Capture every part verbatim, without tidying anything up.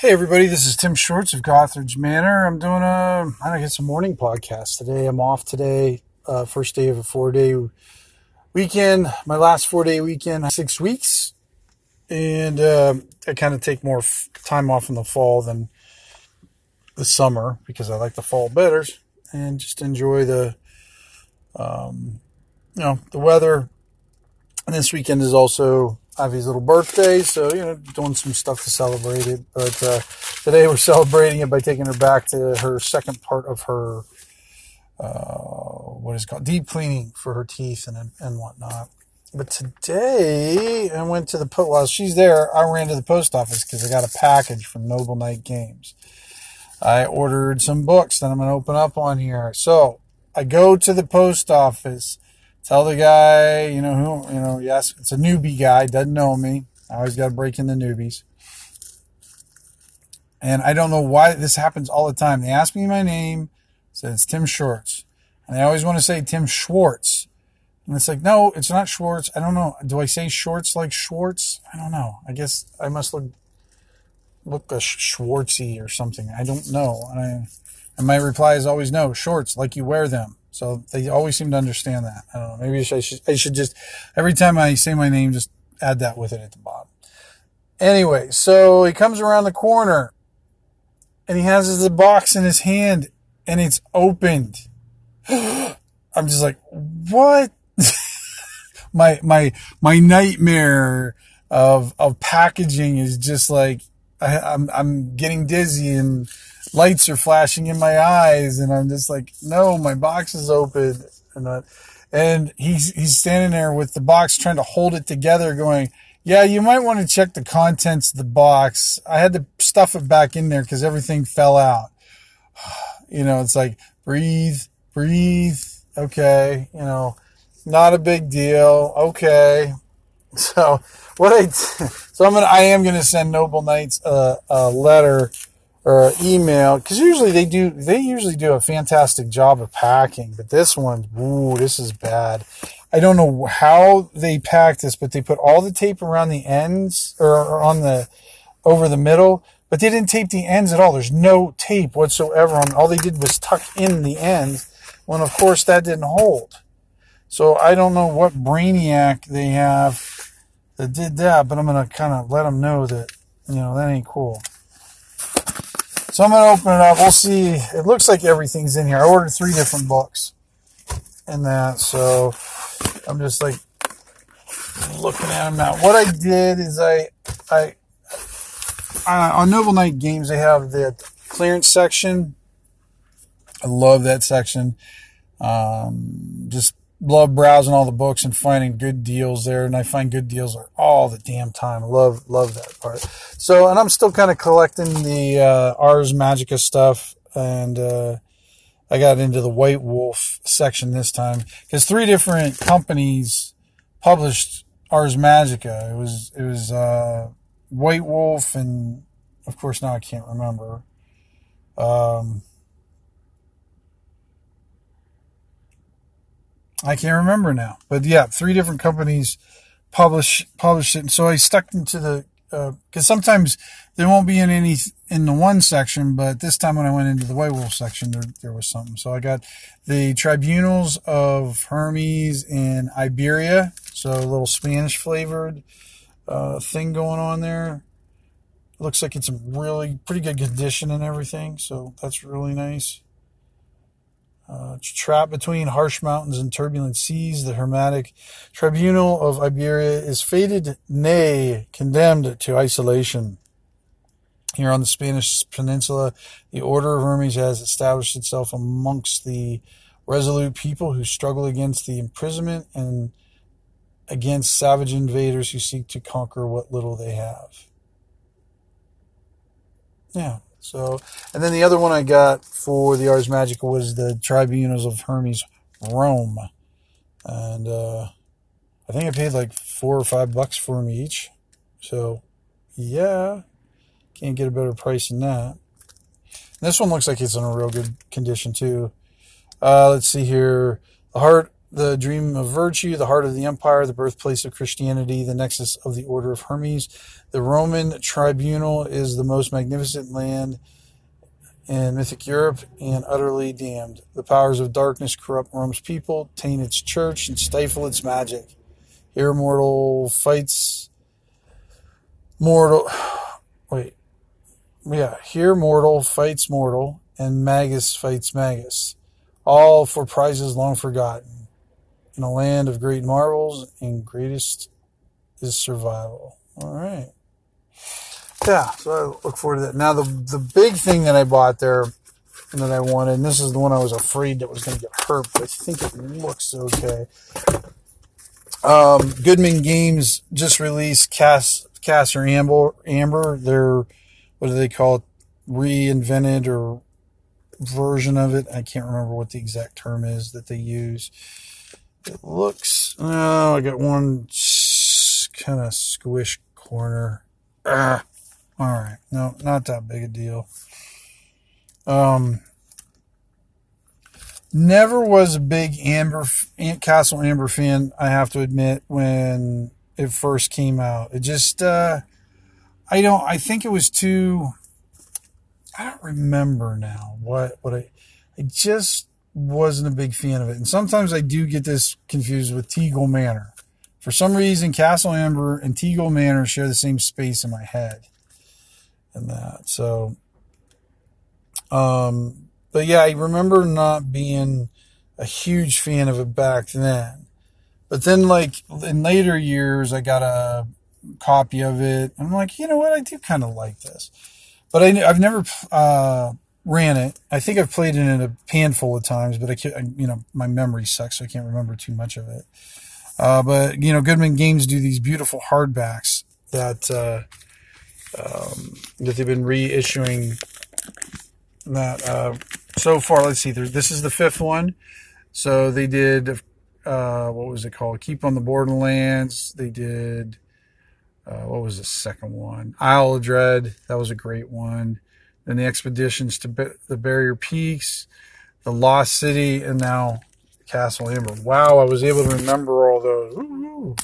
Hey everybody, this is Tim Shorts of Gothridge Manor. I'm doing a, I don't know, it's a morning podcast today. I'm off today, uh, first day of a four-day weekend, my last four-day weekend, six weeks. And uh, I kind of take more f- time off in the fall than the summer because I like the fall better and just enjoy the, um, you know, the weather. And this weekend is also Ivy's little birthday, so, you know, doing some stuff to celebrate it. But uh, today we're celebrating it by taking her back to her second part of her, uh, what is it called, deep cleaning for her teeth and and whatnot. But today I went to the post, while she's there, I ran to the post office because I got a package from Noble Knight Games. I ordered some books that I'm going to open up on here. So I go to the post office. Tell the guy, you know, who, you know, yes, it's a newbie guy, doesn't know me. I always got to break in the newbies. And I don't know why this happens all the time. They ask me my name, said it's Tim Shorts. And they always want to say Tim Schwartz. And it's like, no, it's not Schwartz. I don't know. Do I say Shorts like Schwartz? I don't know. I guess I must look, look a Schwartzy or something. I don't know. And, I, and my reply is always no, Shorts, like you wear them. So they always seem to understand that. I don't know. Maybe I should, I should just, every time I say my name, just add that with it at the bottom. Anyway, so he comes around the corner and he has the box in his hand and it's opened. I'm just like, what? my, my, my nightmare of, of packaging is just like, I, I'm, I'm getting dizzy and lights are flashing in my eyes, and I'm just like, no, my box is open. And I, and he's, he's standing there with the box trying to hold it together going, yeah, you might want to check the contents of the box. I had to stuff it back in there because everything fell out. You know, it's like, breathe, breathe. Okay. You know, not a big deal. Okay. So what I, so I'm going to, I am going to send Noble Knights a, a letter or email, because usually they do, they usually do a fantastic job of packing, but this one, ooh, this is bad. I don't know how they packed this, but they put all the tape around the ends, or, or on the, over the middle, but they didn't tape the ends at all. There's no tape whatsoever on, all they did was tuck in the ends, when of course that didn't hold. So I don't know what brainiac they have that did that, but I'm going to kind of let them know that, you know, that ain't cool. So I'm going to open it up. We'll see. It looks like everything's in here. I ordered three different books and that. So I'm just like looking at them now. What I did is I, I, uh, on Noble Knight Games, they have the clearance section. I love that section. Um, just love browsing all the books and finding good deals there. And I find good deals all the damn time. Love, love that part. So, and I'm still kind of collecting the, uh, Ars Magica stuff. And, uh, I got into the White Wolf section this time because three different companies published Ars Magica. It was, it was, uh, White Wolf. And of course now I can't remember. Um, I can't remember now, but yeah, three different companies publish, published it. And so I stuck into the, uh, cause sometimes they won't be in any, in the one section, but this time when I went into the White Wolf section, there, there was something. So I got the Tribunals of Hermes in Iberia. So a little Spanish flavored, uh, thing going on there. Looks like it's in really pretty good condition and everything. So that's really nice. Uh, trapped between harsh mountains and turbulent seas, the hermetic tribunal of Iberia is fated, nay, condemned to isolation. Here on the Spanish peninsula, the Order of Hermes has established itself amongst the resolute people who struggle against the imprisonment and against savage invaders who seek to conquer what little they have. Yeah. So, and then the other one I got for the Ars Magica was the Tribunals of Hermes Rome. And, uh, I think I paid like four or five bucks for them each. So, yeah, can't get a better price than that. And this one looks like it's in a real good condition too. Uh, let's see here. The Heart The Dream of Virtue, The Heart of the Empire, The Birthplace of Christianity, The Nexus of the Order of Hermes. The Roman Tribunal is the most magnificent land in mythic Europe and utterly damned. The powers of darkness corrupt Rome's people, taint its church, and stifle its magic. Here mortal fights mortal... Wait. Yeah, here mortal fights mortal, and Magus fights Magus. All for prizes long forgotten. In a land of great marvels, and greatest is survival. All right. Yeah, so I look forward to that. Now, the the big thing that I bought there and that I wanted, and this is the one I was afraid that was going to get hurt, but I think it looks okay. Um, Goodman Games just released Castle Amber, Amber, their, what do they call it, reinvented or version of it. I can't remember what the exact term is that they use. It looks, oh, I got one kind of squished corner. Ugh. All right, no, not that big a deal. Um, never was a big Amber Castle Amber fan, I have to admit, when it first came out. It just, uh, I don't, I think it was too, I don't remember now what, what I, I just wasn't a big fan of it. And sometimes I do get this confused with Teagle Manor. For some reason, Castle Amber and Teagle Manor share the same space in my head, and that. So, um, but yeah, I remember not being a huge fan of it back then. But then, like in later years, I got a copy of it. I'm like, you know what? I do kind of like this, but I, I've never uh, ran it. I think I've played it in a handful of times, but I can't. I, you know, my memory sucks, so I can't remember too much of it. Uh, but, you know, Goodman Games do these beautiful hardbacks that uh, um, that they've been reissuing. That uh, so far, let's see, this is the fifth one. So they did, uh, what was it called? Keep on the Borderlands. They did, uh, what was the second one? Isle of Dread. That was a great one. Then the Expeditions to the Barrier Peaks, the Lost City, and now Castle Amber. Wow, I was able to remember all those. Ooh,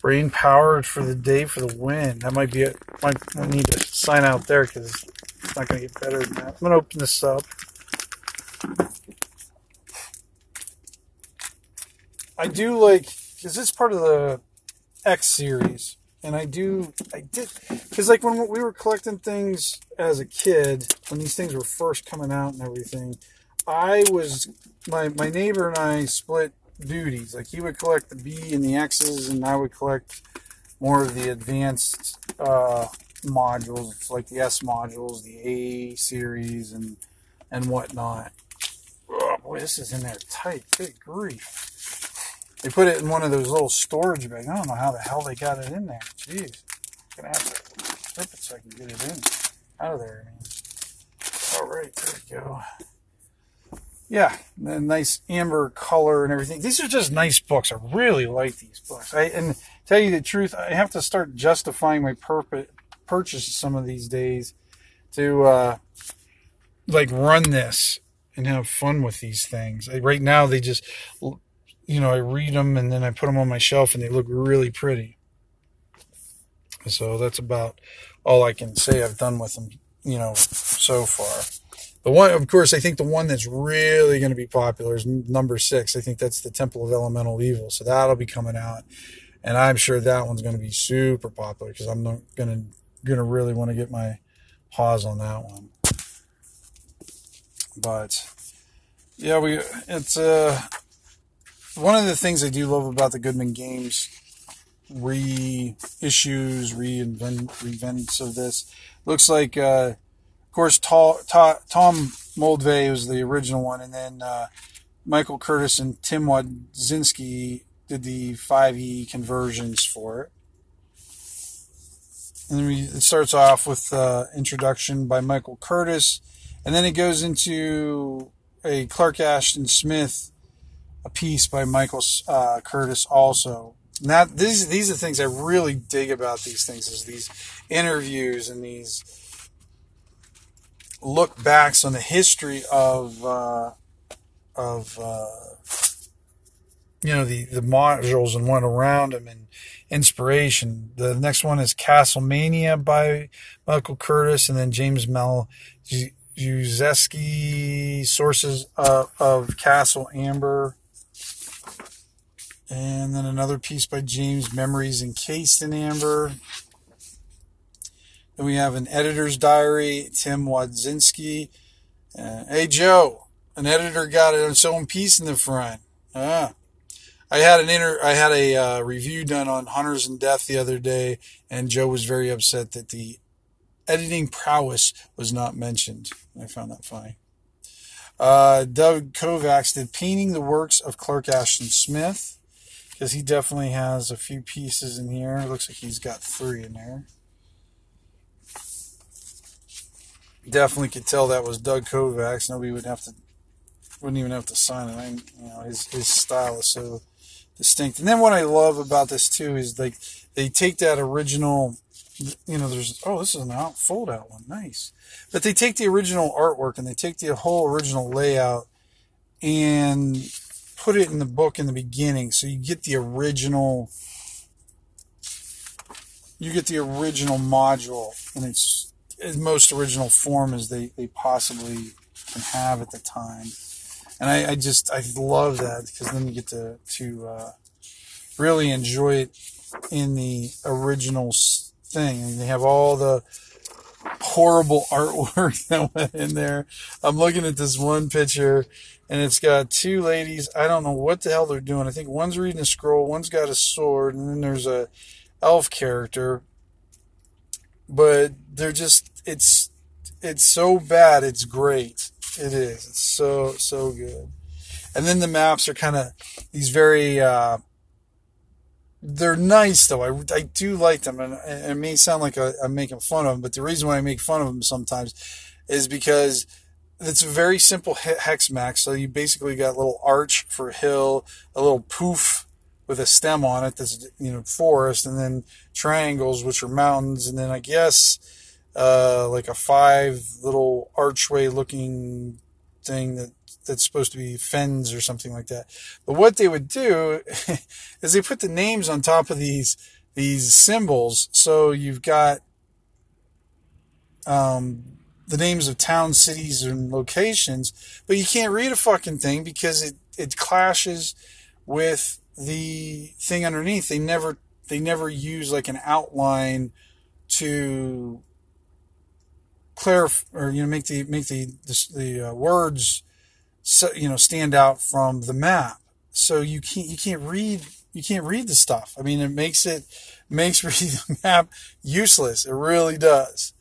brain power for the day for the win. That might be it. Might I need to sign out there because it's not going to get better than that. I'm going to open this up. I do like, because it's part of the X series, and I do, I did, because like when we were collecting things as a kid, when these things were first coming out and everything, I was, my, my neighbor and I split duties. Like, he would collect the B and the X's, and I would collect more of the advanced uh, modules, like the S modules, the A series, and and whatnot. Oh, boy, this is in there tight. Good grief. They put it in one of those little storage bags. I don't know how the hell they got it in there. Jeez. I'm going to have to flip it so I can get it in. Out of there, I mean. All right, there we go. Yeah, the nice amber color and everything. These are just nice books. I really like these books. I, and to tell you the truth, I have to start justifying my purpose, purchase some of these days to, uh, like, run this and have fun with these things. I, right now, they just, you know, I read them and then I put them on my shelf and they look really pretty. So that's about all I can say I've done with them, you know, so far. The one, of course, I think the one that's really going to be popular is number six. I think that's the Temple of Elemental Evil. So that'll be coming out, and I'm sure that one's going to be super popular because I'm not going to going to really want to get my paws on that one. But yeah, we it's uh, one of the things I do love about the Goodman Games reissues, reinvent reinvents of this. Looks like. Uh, Of course, Tom Moldvay was the original one, and then uh, Michael Curtis and Tim Wadzinski did the five E conversions for it. And then we, it starts off with uh, introduction by Michael Curtis, and then it goes into a Clark Ashton Smith, a piece by Michael uh, Curtis also. Now, these these are things I really dig about these things, is these interviews and these look backs on the history of uh, of uh, you know, the, the modules and one around them and inspiration. The next one is Castlemania by Michael Curtis and then James Mel Juzewski, Sources of, of Castle Amber. And then another piece by James, Memories Encased in Amber. Then we have an editor's diary, Tim Wadzinski. Uh, hey, Joe, an editor got its own piece in the front. Ah. I had an inter, I had a uh, review done on Hunters and Death the other day, and Joe was very upset that the editing prowess was not mentioned. I found that funny. Uh, Doug Kovacs did Painting the Works of Clark Ashton Smith, because he definitely has a few pieces in here. It looks like he's got three in there. Definitely could tell that was Doug Kovacs. Nobody would have to, wouldn't even have to sign it. I, you know, his his style is so distinct. And then what I love about this too is like they take that original, you know, there's, oh, this is an out fold out one, nice. But they take the original artwork and they take the whole original layout and put it in the book in the beginning, so you get the original, you get the original module in its its most original form as they they possibly can have at the time. And I, I just, I love that, because then you get to, to uh, really enjoy it in the original thing. And they have all the horrible artwork that went in there. I'm looking at this one picture, and it's got two ladies. I don't know what the hell they're doing. I think one's reading a scroll, one's got a sword, and then there's a elf character. But they're just, it's, it's so bad, it's great. It is. It's so, so good. And then the maps are kind of these very, uh, they're nice though. I, I do like them, and it may sound like I, I'm making fun of them, but the reason why I make fun of them sometimes is because it's a very simple hex max. So you basically got a little arch for a hill, a little poof with a stem on it. That's, you know, forest, and then triangles, which are mountains. And then I guess, Uh, like a five little archway looking thing that, that's supposed to be fens or something like that. But what they would do is they put the names on top of these, these symbols. So you've got, um, the names of towns, cities, and locations, but you can't read a fucking thing because it, it clashes with the thing underneath. They never, they never use like an outline to clarify, or, you know, make the, make the, the, the uh, words, so, you know, stand out from the map. So you can't, you can't read, you can't read the stuff. I mean, it makes it, makes reading the map useless. It really does.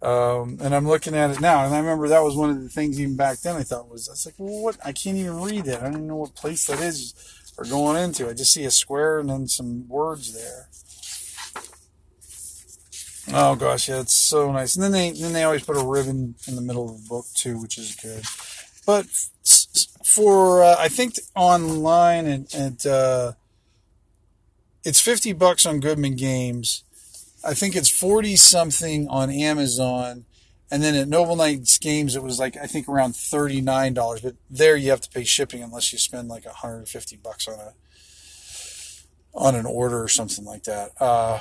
Um, and I'm looking at it now, and I remember that was one of the things even back then I thought was, I was like, well, what? I can't even read that. I don't even know what place that is or going into. I just see a square and then some words there. Oh gosh, yeah, it's so nice. And then they then they always put a ribbon in the middle of the book too, which is good. But for uh, I think online at, at uh, it's fifty bucks on Goodman Games. I think it's forty something on Amazon, and then at Noble Knight Games it was like I think around thirty nine dollars. But there you have to pay shipping unless you spend like a hundred and fifty bucks on a on an order or something like that. Uh,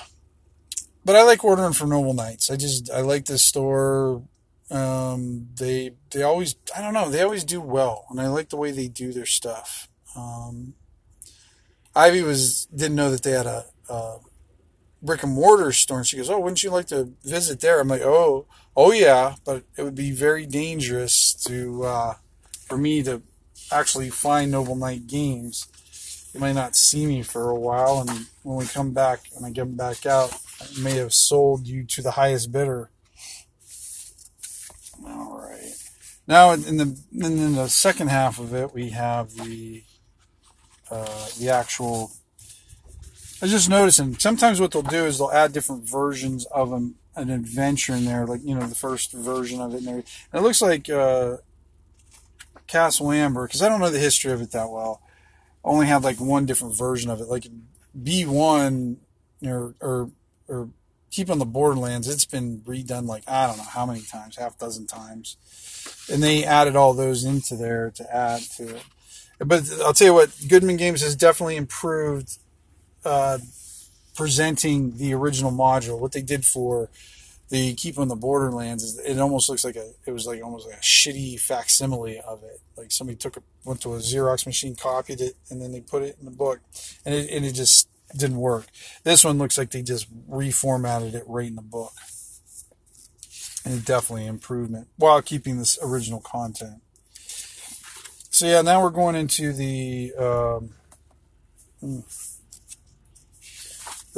But I like ordering from Noble Knights. I just, I like this store. Um, they, they always, I don't know, they always do well. And I like the way they do their stuff. Um, Ivy was, didn't know that they had a, a brick and mortar store. And she goes, oh, wouldn't you like to visit there? I'm like, oh, oh yeah. But it would be very dangerous to, uh, for me to actually find Noble Knight Games. They might not see me for a while. And when we come back and I get them back out, I may have sold you to the highest bidder. All right. Now in the and in the second half of it, we have the uh, the actual. I was just noticing sometimes what they'll do is they'll add different versions of an, an adventure in there, like you know the first version of it, and, and it looks like uh, Castle Amber, because I don't know the history of it that well. I only had like one different version of it, like B one or or. or Keep on the Borderlands, it's been redone like, I don't know how many times, half dozen times. And they added all those into there to add to it. But I'll tell you what, Goodman Games has definitely improved uh, presenting the original module. What they did for the Keep on the Borderlands is it almost looks like a it was like almost like a shitty facsimile of it. Like somebody took a, went to a Xerox machine, copied it, and then they put it in the book, and it and it just didn't work. This one looks like they just reformatted it right in the book, and it's definitely an improvement while keeping this original content. So yeah, now we're going into the um, the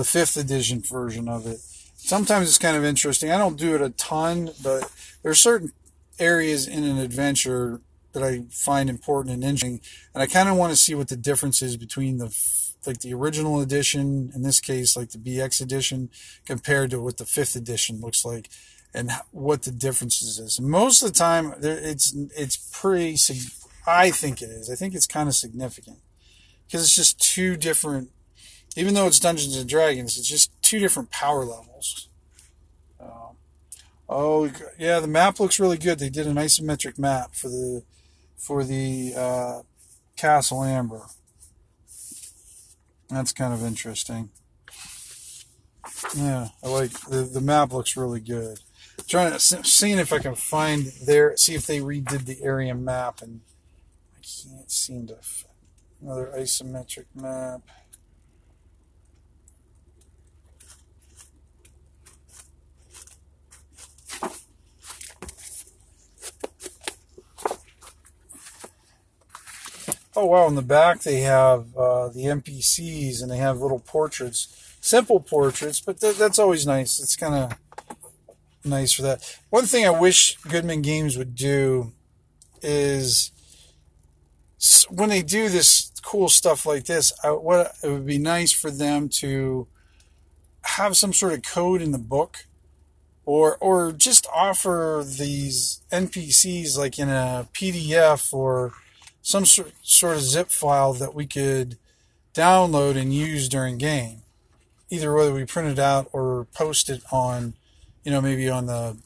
fifth edition version of it. Sometimes it's kind of interesting. I don't do it a ton, but there are certain areas in an adventure that I find important and interesting, and I kind of want to see what the difference is between the like the original edition, in this case, like the B X edition, compared to what the fifth edition looks like, and what the differences is. Most of the time, it's it's pretty significant. I think it is. I think it's kind of significant because it's just two different, even though it's Dungeons and Dragons, it's just two different power levels. Um, oh yeah, the map looks really good. They did an isometric map for the for the uh, Castle Amber. That's kind of interesting. Yeah, I like the the map looks really good. I'm trying to seeing if I can find their see if they redid the area map and. Can't seem to fit. Another isometric map. Oh wow! In the back they have uh, the N P Cs and they have little portraits, simple portraits, but th that's always nice. It's kind of nice for that. One thing I wish Goodman Games would do is. So when they do this cool stuff like this, I, what it would be nice for them to have some sort of code in the book, or or just offer these N P Cs like in a P D F or some sort sort of zip file that we could download and use during game, either whether we print it out or post it on, you know, maybe on the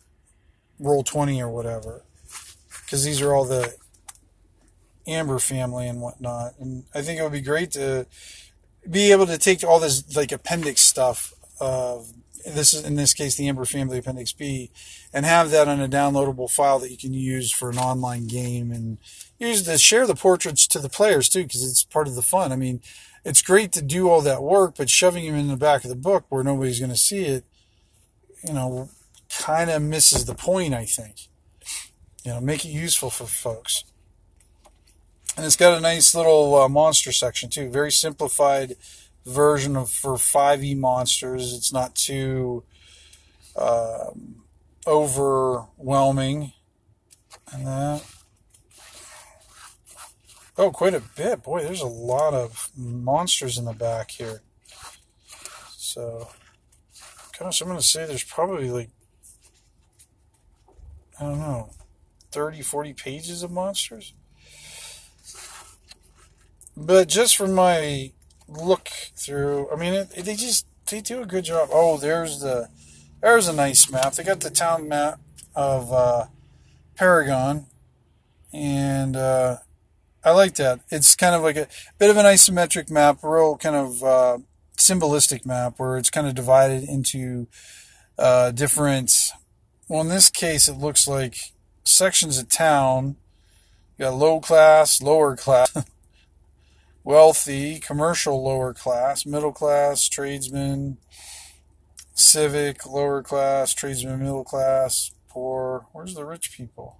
Roll twenty or whatever, because these are all the Amber Family and whatnot, and I think it would be great to be able to take all this like appendix stuff of this is in this case the Amber Family Appendix B, and have that on a downloadable file that you can use for an online game and use to share the portraits to the players too, because it's part of the fun. I mean, it's great to do all that work, but shoving them in the back of the book where nobody's going to see it, you know, kind of misses the point. I think, you know, make it useful for folks. And it's got a nice little uh, monster section, too. Very simplified version of for five E monsters. It's not too um, overwhelming. And that. Oh, quite a bit. Boy, there's a lot of monsters in the back here. So, gosh, I'm going to say there's probably like, I don't know, thirty, forty pages of monsters? But just from my look through, I mean, it, they just, they do a good job. Oh, there's the, there's a nice map. They got the town map of uh, Paragon. And uh, I like that. It's kind of like a bit of an isometric map, real kind of uh, symbolistic map where it's kind of divided into uh, different, well, in this case, it looks like sections of town. You got low class, lower class. Wealthy, commercial lower class, middle class, tradesmen, civic, lower class, tradesmen, middle class, poor. Where's the rich people?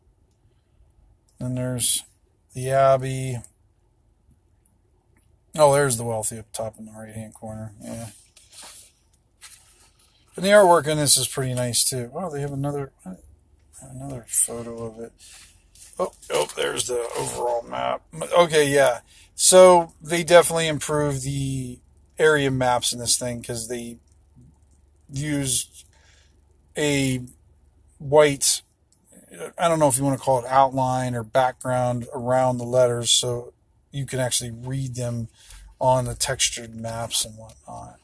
And there's the abbey. Oh, there's the wealthy up top in the right-hand corner. Yeah. And the artwork in this is pretty nice, too. Wow, they have another, another photo of it. Oh, oh, there's the overall map. Okay, yeah. So they definitely improve the area maps in this thing because they used a white, I don't know if you want to call it outline or background around the letters so you can actually read them on the textured maps and whatnot.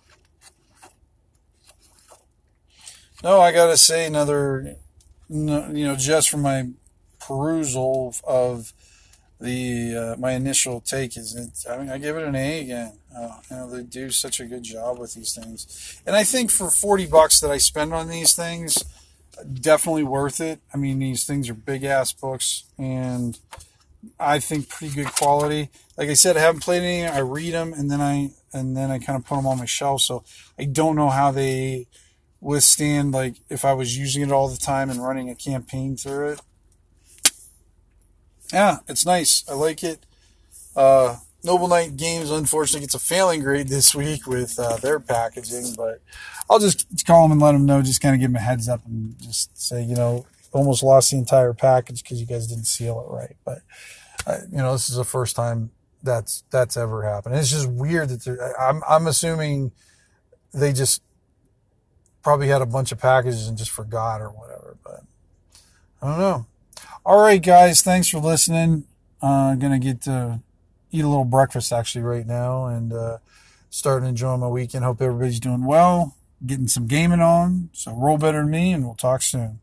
No, I got to say another, you know, just from my perusal of the uh, my initial take is, it, I mean, I give it an A again. Uh, you know, they do such a good job with these things, and I think for forty bucks that I spend on these things, definitely worth it. I mean, these things are big ass books, and I think pretty good quality. Like I said, I haven't played any. I read them, and then I and then I kind of put them on my shelf. So I don't know how they withstand, like, if I was using it all the time and running a campaign through it. Yeah, it's nice. I like it. Uh, Noble Knight Games, unfortunately, gets a failing grade this week with uh, their packaging, but I'll just call them and let them know, just kind of give them a heads up and just say, you know, almost lost the entire package because you guys didn't seal it right. But, uh, you know, this is the first time that's that's ever happened. And it's just weird that they're, I'm, I'm assuming they just probably had a bunch of packages and just forgot or whatever, but I don't know. All right, guys, thanks for listening. Uh, I'm going to get to eat a little breakfast, actually, right now, and uh, starting enjoying my weekend. Hope everybody's doing well, getting some gaming on. So roll better than me, and we'll talk soon.